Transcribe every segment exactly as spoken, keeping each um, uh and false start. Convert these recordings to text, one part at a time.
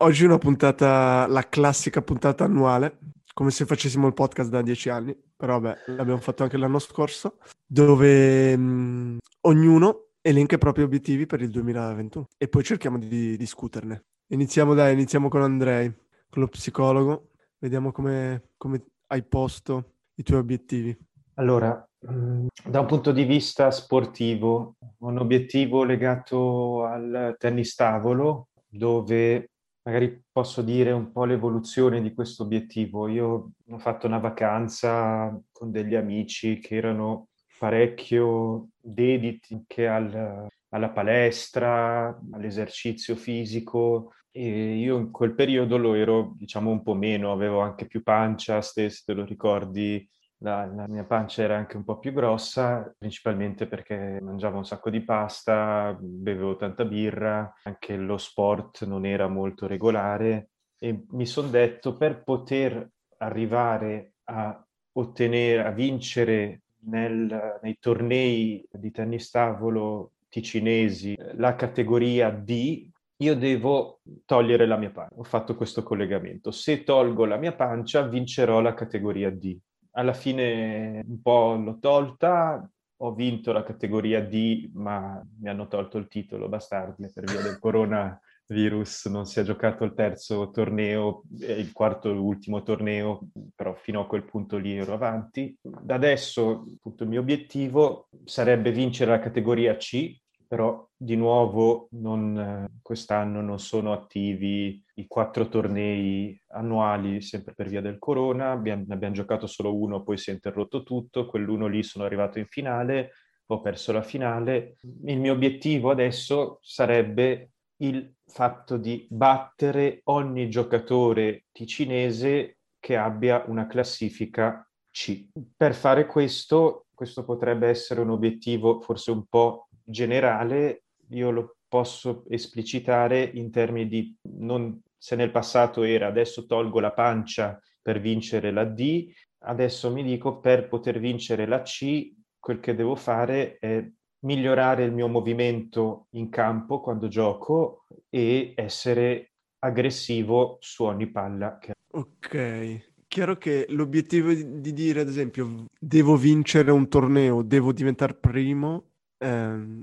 Oggi è una puntata, la classica puntata annuale, come se facessimo il podcast da dieci anni, però vabbè, l'abbiamo fatto anche l'anno scorso, dove mh, ognuno elenca i propri obiettivi per il duemilaventuno e poi cerchiamo di discuterne. Iniziamo dai, iniziamo con Andrei, con lo psicologo, vediamo come, come hai posto i tuoi obiettivi. Allora, da un punto di vista sportivo, un obiettivo legato al tennis tavolo, dove magari posso dire un po' l'evoluzione di questo obiettivo. Io ho fatto una vacanza con degli amici che erano parecchio dediti anche al, alla palestra, all'esercizio fisico, e io in quel periodo lo ero, diciamo, un po' meno, avevo anche più pancia, se te lo ricordi. La, la mia pancia era anche un po' più grossa, principalmente perché mangiavo un sacco di pasta, bevevo tanta birra, anche lo sport non era molto regolare e mi sono detto, per poter arrivare a ottenere, a vincere nel, nei tornei di tennis tavolo ticinesi la categoria D, io devo togliere la mia pancia. Ho fatto questo collegamento: se tolgo la mia pancia vincerò la categoria D. Alla fine un po' l'ho tolta, ho vinto la categoria D, ma mi hanno tolto il titolo, bastardi, per via del coronavirus. Non si è giocato il terzo torneo, il quarto e l'ultimo torneo, però fino a quel punto lì ero avanti. Da adesso, appunto, il mio obiettivo sarebbe vincere la categoria C, però di nuovo non, quest'anno non sono attivi i quattro tornei annuali, sempre per via del corona. Abbiamo, ne abbiamo giocato solo uno, poi si è interrotto tutto, quell'uno lì sono arrivato in finale, ho perso la finale. Il mio obiettivo adesso sarebbe il fatto di battere ogni giocatore ticinese che abbia una classifica C. Per fare questo, questo potrebbe essere un obiettivo forse un po' generale, io lo posso esplicitare in termini di non, se nel passato era adesso tolgo la pancia per vincere la D, adesso mi dico per poter vincere la C quel che devo fare è migliorare il mio movimento in campo quando gioco e essere aggressivo su ogni palla. Che... Ok, chiaro che l'obiettivo di dire ad esempio devo vincere un torneo, devo diventare primo, Eh,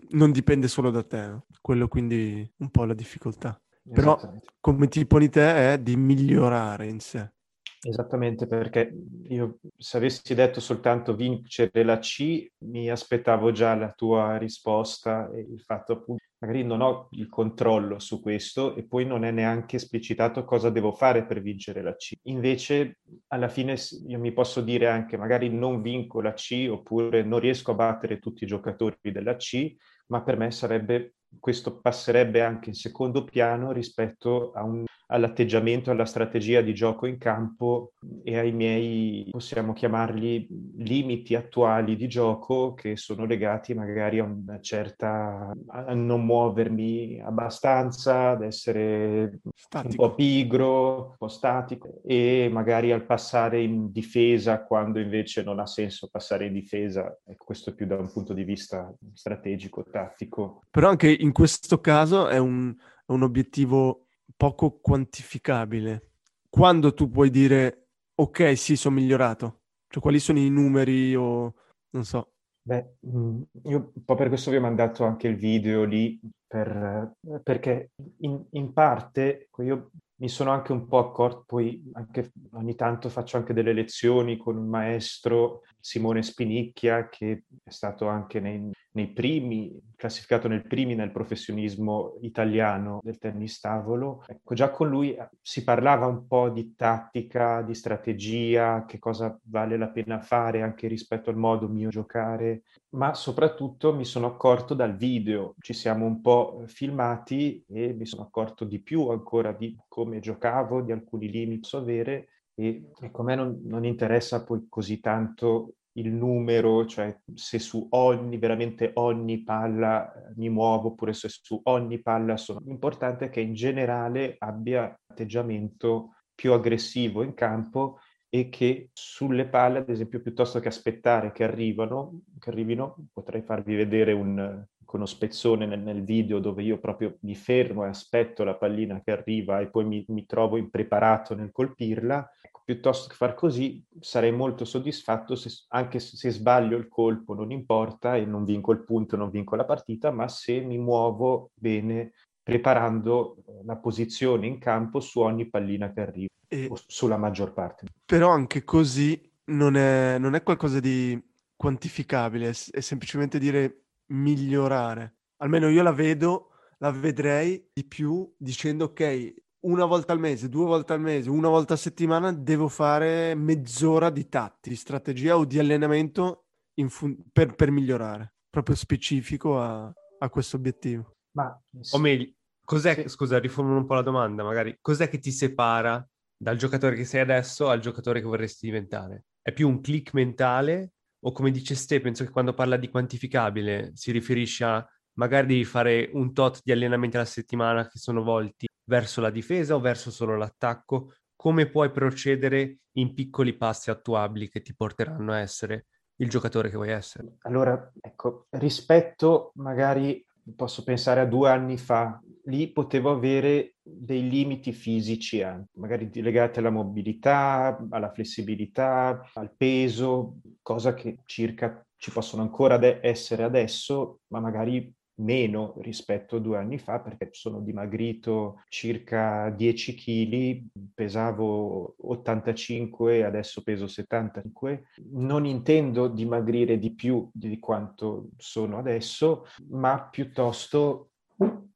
non dipende solo da te, no? Quello quindi un po' la difficoltà, però come ti poni te è di migliorare in sé. Esattamente, perché io se avessi detto soltanto vincere la C mi aspettavo già la tua risposta e il fatto appunto magari non ho il controllo su questo e poi non è neanche esplicitato cosa devo fare per vincere la C. Invece alla fine io mi posso dire anche magari non vinco la C oppure non riesco a battere tutti i giocatori della C, ma per me sarebbe... questo passerebbe anche in secondo piano rispetto a un, all'atteggiamento, alla strategia di gioco in campo e ai miei, possiamo chiamarli, limiti attuali di gioco che sono legati magari a una certa... a non muovermi abbastanza, ad essere statico, un po' pigro, un po' statico, e magari al passare in difesa quando invece non ha senso passare in difesa. Questo è più da un punto di vista strategico, tattico. Però anche in questo caso è un, è un obiettivo poco quantificabile. Quando tu puoi dire ok, sì, sono migliorato, cioè quali sono i numeri o non so. Beh, io un po' per questo vi ho mandato anche il video lì, per, perché in, in parte io mi sono anche un po' accorto, poi anche ogni tanto faccio anche delle lezioni con un maestro Simone Spinicchia, che è stato anche nei, nei primi, classificato nel primi nel professionismo italiano del tennis tavolo. Ecco, già con lui si parlava un po' di tattica, di strategia, che cosa vale la pena fare anche rispetto al modo mio giocare, ma soprattutto mi sono accorto dal video, ci siamo un po' filmati e mi sono accorto di più ancora di come giocavo, di alcuni limiti che posso avere. E ecco, a me non, non interessa poi così tanto il numero, cioè se su ogni, veramente ogni palla mi muovo, oppure se su ogni palla sono. L'importante è che in generale abbia un atteggiamento più aggressivo in campo e che sulle palle, ad esempio, piuttosto che aspettare che arrivano, che arrivino, potrei farvi vedere un... con uno spezzone nel, nel video dove io proprio mi fermo e aspetto la pallina che arriva e poi mi, mi trovo impreparato nel colpirla. Ecco, piuttosto che far così sarei molto soddisfatto se, anche se sbaglio il colpo, non importa, e non vinco il punto, non vinco la partita, ma se mi muovo bene preparando la posizione in campo su ogni pallina che arriva, e... o sulla maggior parte. Però anche così non è, non è qualcosa di quantificabile, è, è semplicemente dire... migliorare. Almeno io la vedo, la vedrei di più dicendo ok, una volta al mese, due volte al mese, una volta a settimana devo fare mezz'ora di tatti, di strategia o di allenamento in fun- per, per migliorare, proprio specifico a, a questo obiettivo. Ma sì. O meglio, cos'è, sì. Scusa, riformulo un po' la domanda, magari, cos'è che ti separa dal giocatore che sei adesso al giocatore che vorresti diventare? È più un click mentale? O come dice Ste, penso che quando parla di quantificabile si riferisce a magari devi fare un tot di allenamenti alla settimana che sono volti verso la difesa o verso solo l'attacco. Come puoi procedere in piccoli passi attuabili che ti porteranno a essere il giocatore che vuoi essere? Allora, ecco, rispetto magari, posso pensare a due anni fa, lì potevo avere dei limiti fisici anche, magari legati alla mobilità, alla flessibilità, al peso, cosa che circa ci possono ancora de- essere adesso, ma magari meno rispetto a due anni fa, perché sono dimagrito circa dieci chili, pesavo ottantacinque, adesso peso settantacinque. Non intendo dimagrire di più di quanto sono adesso, ma piuttosto,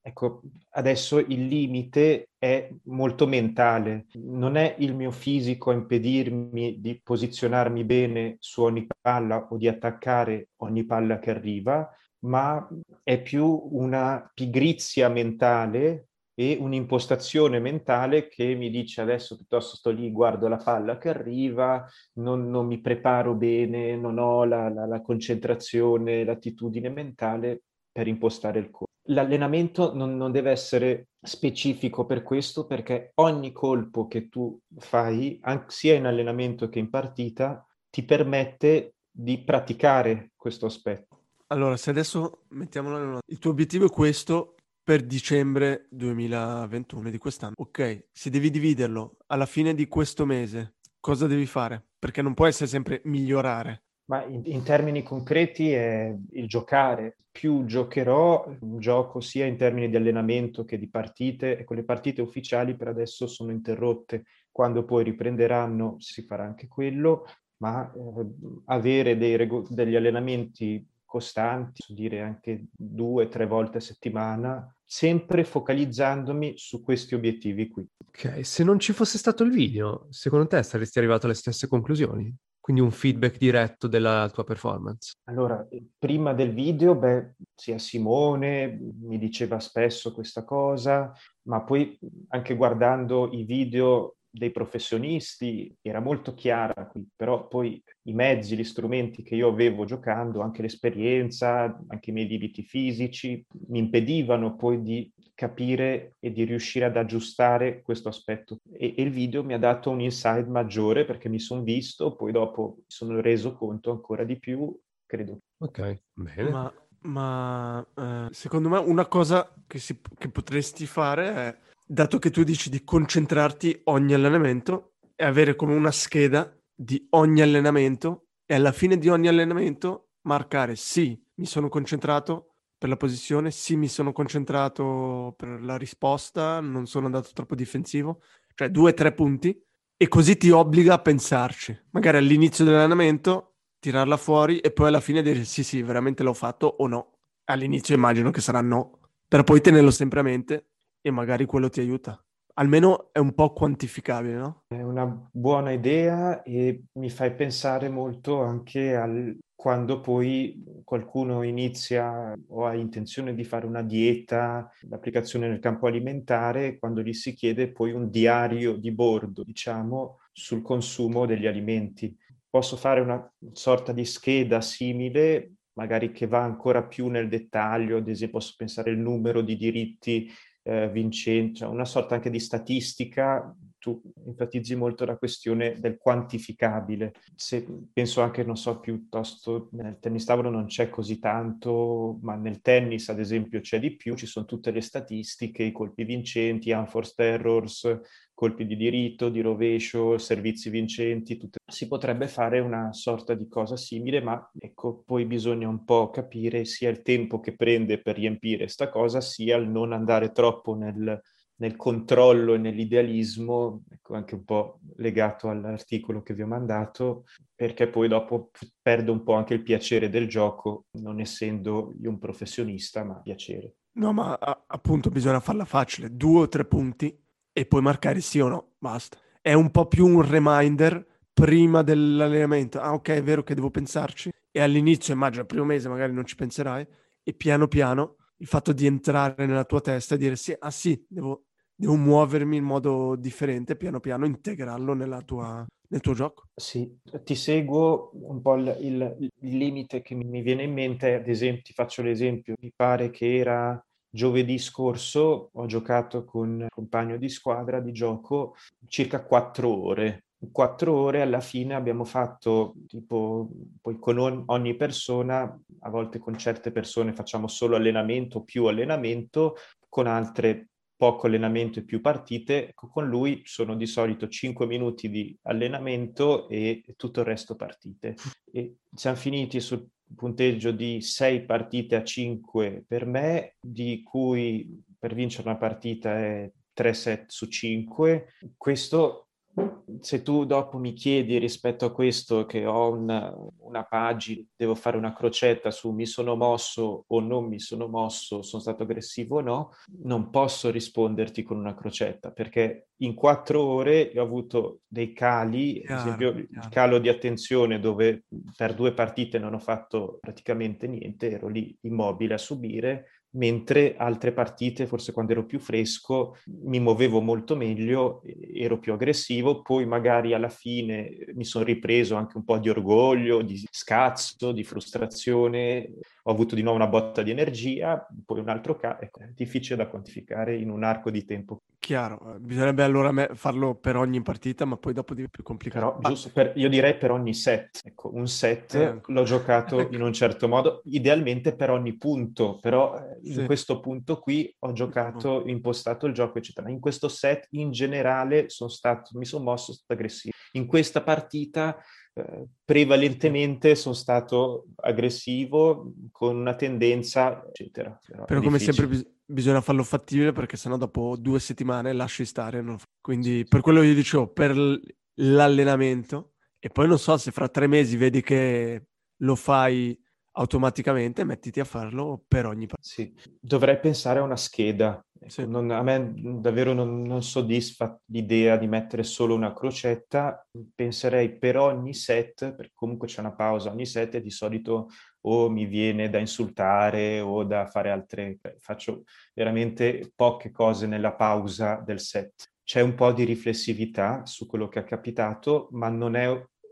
ecco, adesso il limite è molto mentale. Non è il mio fisico a impedirmi di posizionarmi bene su ogni palla o di attaccare ogni palla che arriva, ma è più una pigrizia mentale e un'impostazione mentale che mi dice adesso piuttosto sto lì, guardo la palla che arriva, non, non mi preparo bene, non ho la, la, la concentrazione, l'attitudine mentale per impostare il corpo. L'allenamento non, non deve essere specifico per questo, perché ogni colpo che tu fai, anche sia in allenamento che in partita, ti permette di praticare questo aspetto. Allora, se adesso mettiamolo, il tuo obiettivo è questo per dicembre duemilaventuno di quest'anno. Ok, se devi dividerlo alla fine di questo mese, cosa devi fare? Perché non può essere sempre migliorare. Ma in, in termini concreti è il giocare. Più giocherò, gioco sia in termini di allenamento che di partite. Ecco, le partite ufficiali per adesso sono interrotte. Quando poi riprenderanno si farà anche quello, ma eh, avere dei rego- degli allenamenti costanti, posso dire anche due, tre volte a settimana, sempre focalizzandomi su questi obiettivi qui. Ok, se non ci fosse stato il video, secondo te saresti arrivato alle stesse conclusioni? Quindi un feedback diretto della tua performance? Allora, prima del video, beh, sia Simone mi diceva spesso questa cosa, ma poi anche guardando i video dei professionisti era molto chiara qui, però poi i mezzi, gli strumenti che io avevo giocando, anche l'esperienza, anche i miei limiti fisici, mi impedivano poi di capire e di riuscire ad aggiustare questo aspetto. E, e il video mi ha dato un insight maggiore, perché mi sono visto, poi dopo mi sono reso conto ancora di più, credo. Ok, bene. Ma, ma eh, secondo me una cosa che, si, che potresti fare è, dato che tu dici di concentrarti ogni allenamento, e avere come una scheda di ogni allenamento, e alla fine di ogni allenamento marcare sì, mi sono concentrato per la posizione, sì, mi sono concentrato per la risposta, non sono andato troppo difensivo, cioè due o tre punti, e così ti obbliga a pensarci. Magari all'inizio dell'allenamento tirarla fuori e poi alla fine dire sì sì, veramente l'ho fatto o no. All'inizio immagino che sarà no, per poi tenerlo sempre a mente e magari quello ti aiuta. Almeno è un po' quantificabile, no? È una buona idea e mi fai pensare molto anche al quando poi qualcuno inizia o ha intenzione di fare una dieta, l'applicazione nel campo alimentare, quando gli si chiede poi un diario di bordo, diciamo, sul consumo degli alimenti. Posso fare una sorta di scheda simile, magari che va ancora più nel dettaglio, ad esempio posso pensare al numero di diritti eh, vincenti, una sorta anche di statistica. Tu enfatizzi molto la questione del quantificabile. Se penso anche, non so, piuttosto nel tennis tavolo non c'è così tanto, ma nel tennis ad esempio c'è di più, ci sono tutte le statistiche, i colpi vincenti, unforced errors, colpi di diritto, di rovescio, servizi vincenti, tutte. Si potrebbe fare una sorta di cosa simile, ma ecco, poi bisogna un po' capire sia il tempo che prende per riempire sta cosa, sia il non andare troppo nel... nel controllo e nell'idealismo, ecco, anche un po' legato all'articolo che vi ho mandato, perché poi dopo perdo un po' anche il piacere del gioco, non essendo io un professionista, ma piacere. No, ma a- appunto bisogna farla facile, due o tre punti e poi marcare sì o no, basta. È un po' più un reminder prima dell'allenamento. Ah, ok, è vero che devo pensarci. E all'inizio, immagino, il primo mese magari non ci penserai, e piano piano il fatto di entrare nella tua testa e dire sì, ah sì, devo... devo muovermi in modo differente, piano piano integrarlo nella tua, nel tuo gioco. Sì, ti seguo un po' il, il, il limite che mi viene in mente, ad esempio, ti faccio l'esempio, mi pare che era giovedì scorso, ho giocato con un compagno di squadra di gioco circa quattro ore. In quattro ore alla fine abbiamo fatto, tipo, poi con on- ogni persona, a volte con certe persone facciamo solo allenamento, più allenamento, con altre poco allenamento e più partite. Con lui sono di solito cinque minuti di allenamento e tutto il resto partite. E siamo finiti sul punteggio di sei partite a cinque per me, di cui per vincere una partita è tre set su cinque. Questo, se tu dopo mi chiedi rispetto a questo, che ho una, una pagina, devo fare una crocetta su mi sono mosso o non mi sono mosso, sono stato aggressivo o no, non posso risponderti con una crocetta, perché in quattro ore ho avuto dei cali, chiaro, ad esempio chiaro. Il calo di attenzione dove per due partite non ho fatto praticamente niente, ero lì immobile a subire, mentre altre partite, forse quando ero più fresco, mi muovevo molto meglio, ero più aggressivo, poi magari alla fine mi sono ripreso anche un po' di orgoglio, di scazzo, di frustrazione, ho avuto di nuovo una botta di energia, poi un altro caso, ecco, è difficile da quantificare in un arco di tempo. Chiaro, bisognerebbe allora farlo per ogni partita, ma poi dopo diventa più complicato. Però, giusto, per, io direi per ogni set, ecco, un set eh, l'ho giocato in un certo modo, idealmente per ogni punto, però sì. In questo punto qui ho giocato, impostato il gioco, eccetera. In questo set in generale sono stato, mi sono mosso, sono stato aggressivo. In questa partita eh, prevalentemente sono stato aggressivo con una tendenza, eccetera. Però, però come sempre bisogna... Bisogna farlo fattibile, perché sennò dopo due settimane lasci stare. Non... Quindi per quello io dicevo, per l'allenamento. E poi non so, se fra tre mesi vedi che lo fai automaticamente, mettiti a farlo per ogni partita. Sì, dovrei pensare a una scheda. Sì. Non, a me davvero non, non soddisfa l'idea di mettere solo una crocetta. Penserei per ogni set, perché comunque c'è una pausa ogni set e di solito o mi viene da insultare o da fare altre... Faccio veramente poche cose nella pausa del set. C'è un po' di riflessività su quello che è capitato, ma non è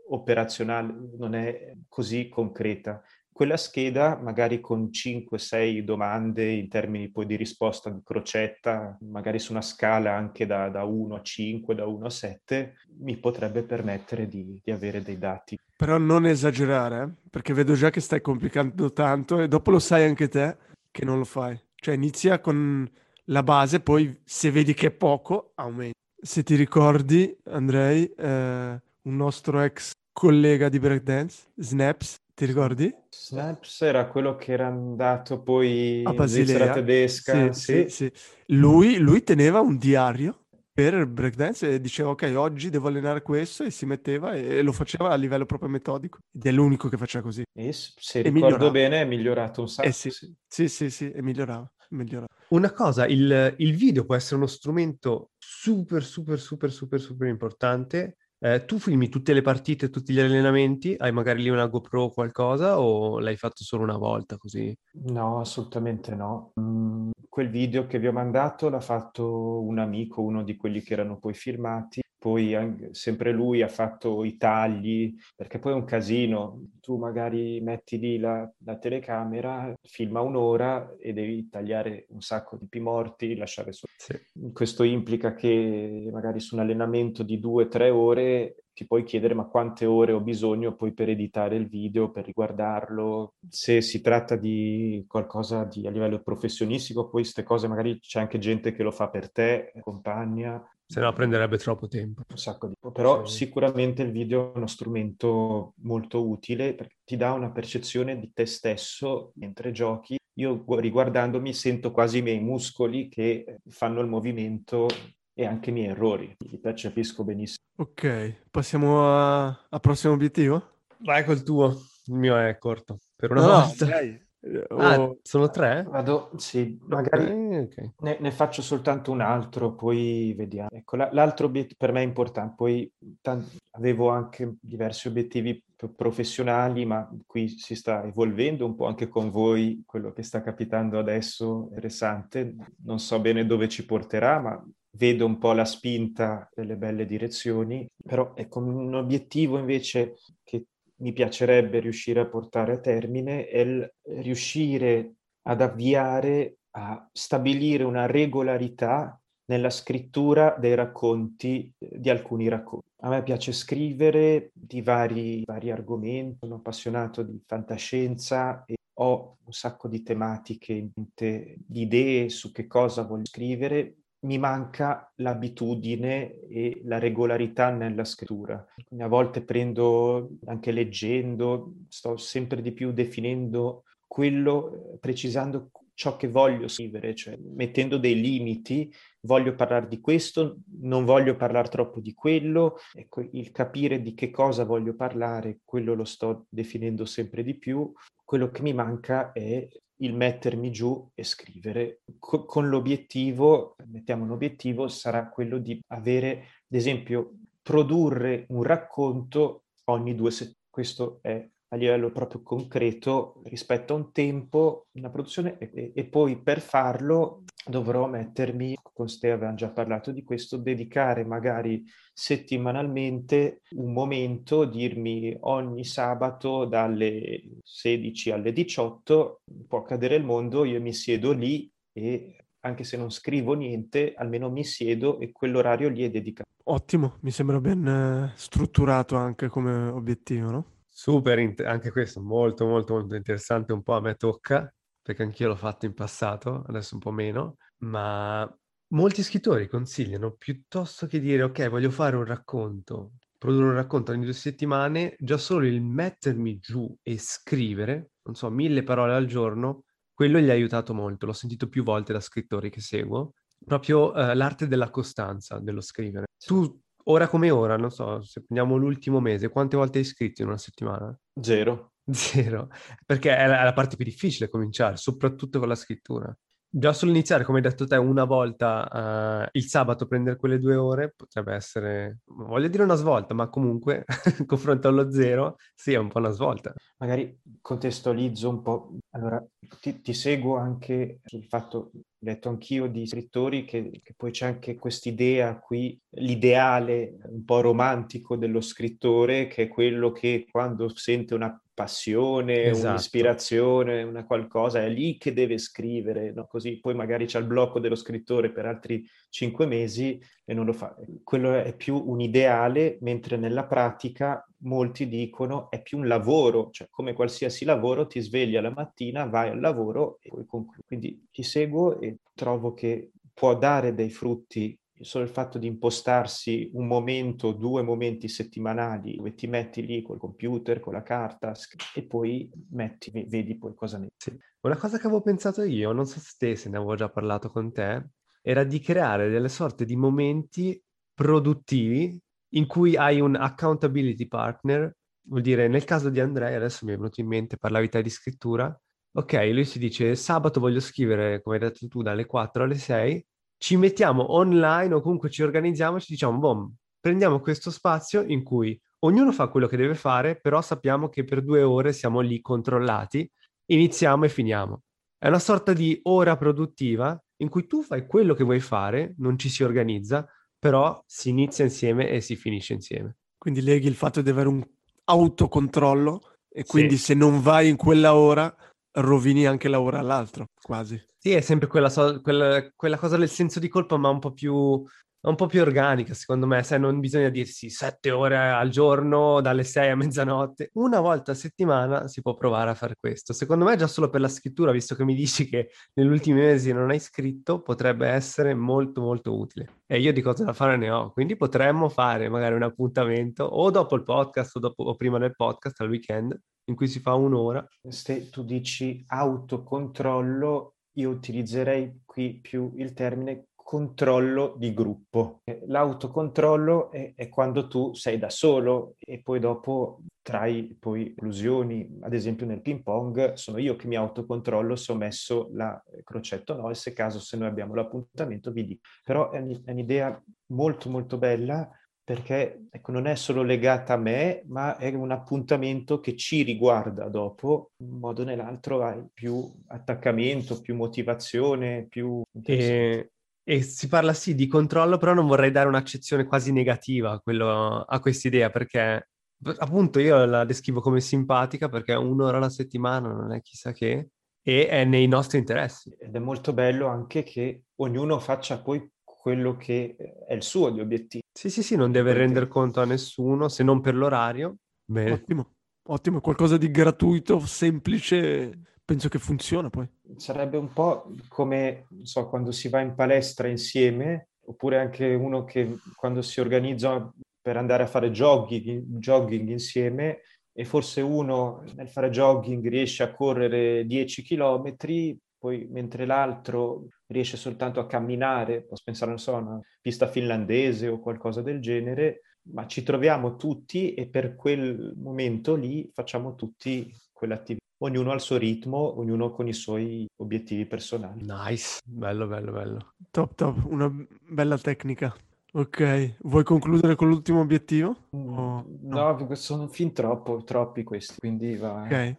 operazionale, non è così concreta. Quella scheda, magari con cinque sei domande in termini poi di risposta di crocetta, magari su una scala anche da, da uno a cinque, da uno a sette, mi potrebbe permettere di, di avere dei dati. Però non esagerare, eh? Perché vedo già che stai complicando tanto e dopo lo sai anche te che non lo fai. Cioè inizia con la base, poi se vedi che è poco, aumenta. Se ti ricordi, Andrei, eh, un nostro ex collega di breakdance, Snaps, ti ricordi? Snaps era quello che era andato poi a Basilea, in Svizzera tedesca. Sì, sì. Sì, sì. Lui, lui teneva un diario per il breakdance e diceva ok, oggi devo allenare questo, e si metteva e lo faceva a livello proprio metodico, ed è l'unico che faceva così. E se ricordo migliorava. Bene, è migliorato un sacco. Eh sì, sì, sì, sì, sì, e migliorava, migliorava. Una cosa, il, il video può essere uno strumento super, super, super, super, super importante. Eh, tu filmi tutte le partite, tutti gli allenamenti? Hai magari lì una GoPro o qualcosa, o l'hai fatto solo una volta così? No, assolutamente no. Mm, quel video che vi ho mandato l'ha fatto un amico, uno di quelli che erano poi filmati. Poi anche, sempre lui ha fatto i tagli, perché poi è un casino. Tu magari metti lì la, la telecamera, filma un'ora e devi tagliare un sacco di pimorti, lasciare su. Sì. Questo implica che magari su un allenamento di due o tre ore ti puoi chiedere ma quante ore ho bisogno poi per editare il video, per riguardarlo. Se si tratta di qualcosa di, a livello professionistico, poi queste cose magari c'è anche gente che lo fa per te, compagna. Se no prenderebbe troppo tempo. Un sacco di tempo. Però sì, sicuramente il video è uno strumento molto utile perché ti dà una percezione di te stesso mentre giochi. Io riguardandomi sento quasi i miei muscoli che fanno il movimento e anche i miei errori. Ti percepisco benissimo. Ok, passiamo a, a prossimo obiettivo? Vai col tuo. Il mio è corto. Per una no, volta. Okay. Ah, oh, sono tre? Vado, sì, magari okay, okay. Ne, ne faccio soltanto un altro, poi vediamo. Ecco, la, l'altro obiettivo per me è importante, poi tanto, avevo anche diversi obiettivi professionali, ma qui si sta evolvendo un po' anche con voi, quello che sta capitando adesso, interessante, non so bene dove ci porterà, ma vedo un po' la spinta delle belle direzioni, però ecco, un obiettivo invece che mi piacerebbe riuscire a portare a termine è il riuscire ad avviare, a stabilire una regolarità nella scrittura dei racconti, di alcuni racconti. A me piace scrivere di vari, vari argomenti, sono appassionato di fantascienza e ho un sacco di tematiche, di idee su che cosa voglio scrivere. Mi manca l'abitudine e la regolarità nella scrittura. A volte prendo, anche leggendo, sto sempre di più definendo quello, precisando ciò che voglio scrivere, cioè mettendo dei limiti, voglio parlare di questo, non voglio parlare troppo di quello. Ecco, il capire di che cosa voglio parlare, quello lo sto definendo sempre di più. Quello che mi manca è il mettermi giù e scrivere Co- con l'obiettivo, mettiamo un obiettivo, sarà quello di avere, ad esempio, produrre un racconto ogni due settimane. Questo è a livello proprio concreto rispetto a un tempo, una produzione, e, e poi per farlo dovrò mettermi, con Steve avevamo già parlato di questo, dedicare magari settimanalmente un momento, dirmi ogni sabato dalle sedici alle diciotto, può cadere il mondo, io mi siedo lì e anche se non scrivo niente, almeno mi siedo e quell'orario lì è dedicato. Ottimo, mi sembra ben strutturato anche come obiettivo, no? Super, anche questo molto molto molto interessante, un po' a me tocca, perché anch'io l'ho fatto in passato, adesso un po' meno, ma molti scrittori consigliano, piuttosto che dire ok voglio fare un racconto, produrre un racconto ogni due settimane, già solo il mettermi giù e scrivere, non so, mille parole al giorno, quello gli ha aiutato molto, l'ho sentito più volte da scrittori che seguo, proprio eh, l'arte della costanza dello scrivere. Tu ora come ora, non so, se prendiamo l'ultimo mese, quante volte hai scritto in una settimana? Zero. Zero, perché è la, è la parte più difficile cominciare, soprattutto con la scrittura. Già solo iniziare, come hai detto te, una volta uh, il sabato prendere quelle due ore potrebbe essere, voglio dire una svolta, ma comunque in confronto allo zero, sì, è un po' una svolta. Magari contestualizzo un po', allora ti, ti seguo anche sul fatto, ho detto anch'io di scrittori, che, che poi c'è anche quest'idea qui, l'ideale un po' romantico dello scrittore, che è quello che quando sente una passione, esatto, un'ispirazione, una qualcosa, è lì che deve scrivere, no? Così poi magari c'è il blocco dello scrittore per altri cinque mesi e non lo fa. Quello è più un ideale, mentre nella pratica molti dicono è più un lavoro, cioè come qualsiasi lavoro ti svegli alla mattina, vai al lavoro e poi concludi. Quindi ti seguo e trovo che può dare dei frutti solo il fatto di impostarsi un momento, due momenti settimanali dove ti metti lì col computer, con la carta e poi metti, vedi poi cosa metti. Una cosa che avevo pensato io, non so se te, se ne avevo già parlato con te, era di creare delle sorte di momenti produttivi in cui hai un accountability partner. Vuol dire, nel caso di Andrei, adesso mi è venuto in mente, parlavi te di scrittura, ok, lui si dice sabato voglio scrivere, come hai detto tu, dalle quattro alle sei, ci mettiamo online o comunque ci organizziamo e ci diciamo, boom, prendiamo questo spazio in cui ognuno fa quello che deve fare, però sappiamo che per due ore siamo lì controllati, iniziamo e finiamo. È una sorta di ora produttiva in cui tu fai quello che vuoi fare, non ci si organizza, però si inizia insieme e si finisce insieme. Quindi leghi il fatto di avere un autocontrollo e quindi sì, se non vai in quella ora rovini anche la ora all'altro, quasi. Sì, è sempre quella, so- quella, quella cosa del senso di colpa, ma un po' più, un po' più organica, secondo me. Sai, non bisogna dirsi sette ore al giorno, dalle sei a mezzanotte. Una volta a settimana si può provare a fare questo. Secondo me già solo per la scrittura, visto che mi dici che negli ultimi mesi non hai scritto, potrebbe essere molto molto utile. E io di cose da fare ne ho, quindi potremmo fare magari un appuntamento o dopo il podcast o, dopo, o prima del podcast, al weekend, in cui si fa un'ora. Se tu dici autocontrollo, io utilizzerei qui più il termine controllo di gruppo. L'autocontrollo è, è quando tu sei da solo e poi dopo trai poi illusioni. Ad esempio nel ping pong sono io che mi autocontrollo se ho messo la crocetta o no, e se caso, se noi abbiamo l'appuntamento, vi dico. Però è, un, è un'idea molto molto bella, perché ecco, non è solo legata a me, ma è un appuntamento che ci riguarda dopo, in modo o nell'altro hai più attaccamento, più motivazione, più... E, e si parla sì di controllo, però non vorrei dare un'accezione quasi negativa a, quello, a quest'idea, perché appunto io la descrivo come simpatica, perché un'ora alla settimana non è chissà che, e è nei nostri interessi. Ed è molto bello anche che ognuno faccia poi quello che è il suo di obiettivo. Sì, sì, sì, non deve rendere conto a nessuno, se non per l'orario. Bene. Ottimo, ottimo, qualcosa di gratuito, semplice, penso che funziona poi. Sarebbe un po' come, non so, quando si va in palestra insieme, oppure anche uno che quando si organizza per andare a fare jogging, jogging insieme, e forse uno nel fare jogging riesce a correre dieci chilometri, poi mentre l'altro riesce soltanto a camminare, posso pensare, non so, a una pista finlandese o qualcosa del genere, ma ci troviamo tutti e per quel momento lì facciamo tutti quell'attività. Ognuno al suo ritmo, ognuno con i suoi obiettivi personali. Nice, bello, bello, bello. Top, top, una bella tecnica. Ok, vuoi concludere con l'ultimo obiettivo? No, no, sono fin troppo, troppi questi, quindi va. Ok,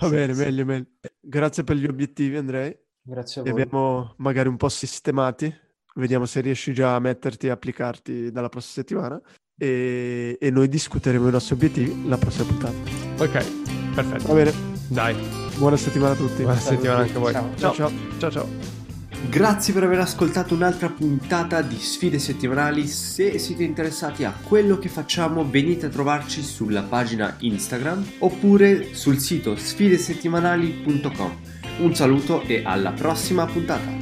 va bene, sì, meglio, sì. meglio. Grazie per gli obiettivi, Andrei. Grazie a voi. Li abbiamo magari un po' sistemati, vediamo se riesci già a metterti e applicarti dalla prossima settimana e, e noi discuteremo i nostri obiettivi la prossima puntata. Ok, perfetto. Va bene. Dai, buona settimana a tutti. Buona settimana anche a voi. Ciao, ciao, ciao, ciao, ciao. Grazie per aver ascoltato un'altra puntata di Sfide Settimanali. Se siete interessati a quello che facciamo, venite a trovarci sulla pagina Instagram oppure sul sito sfide settimanali punto com. Un saluto e alla prossima puntata.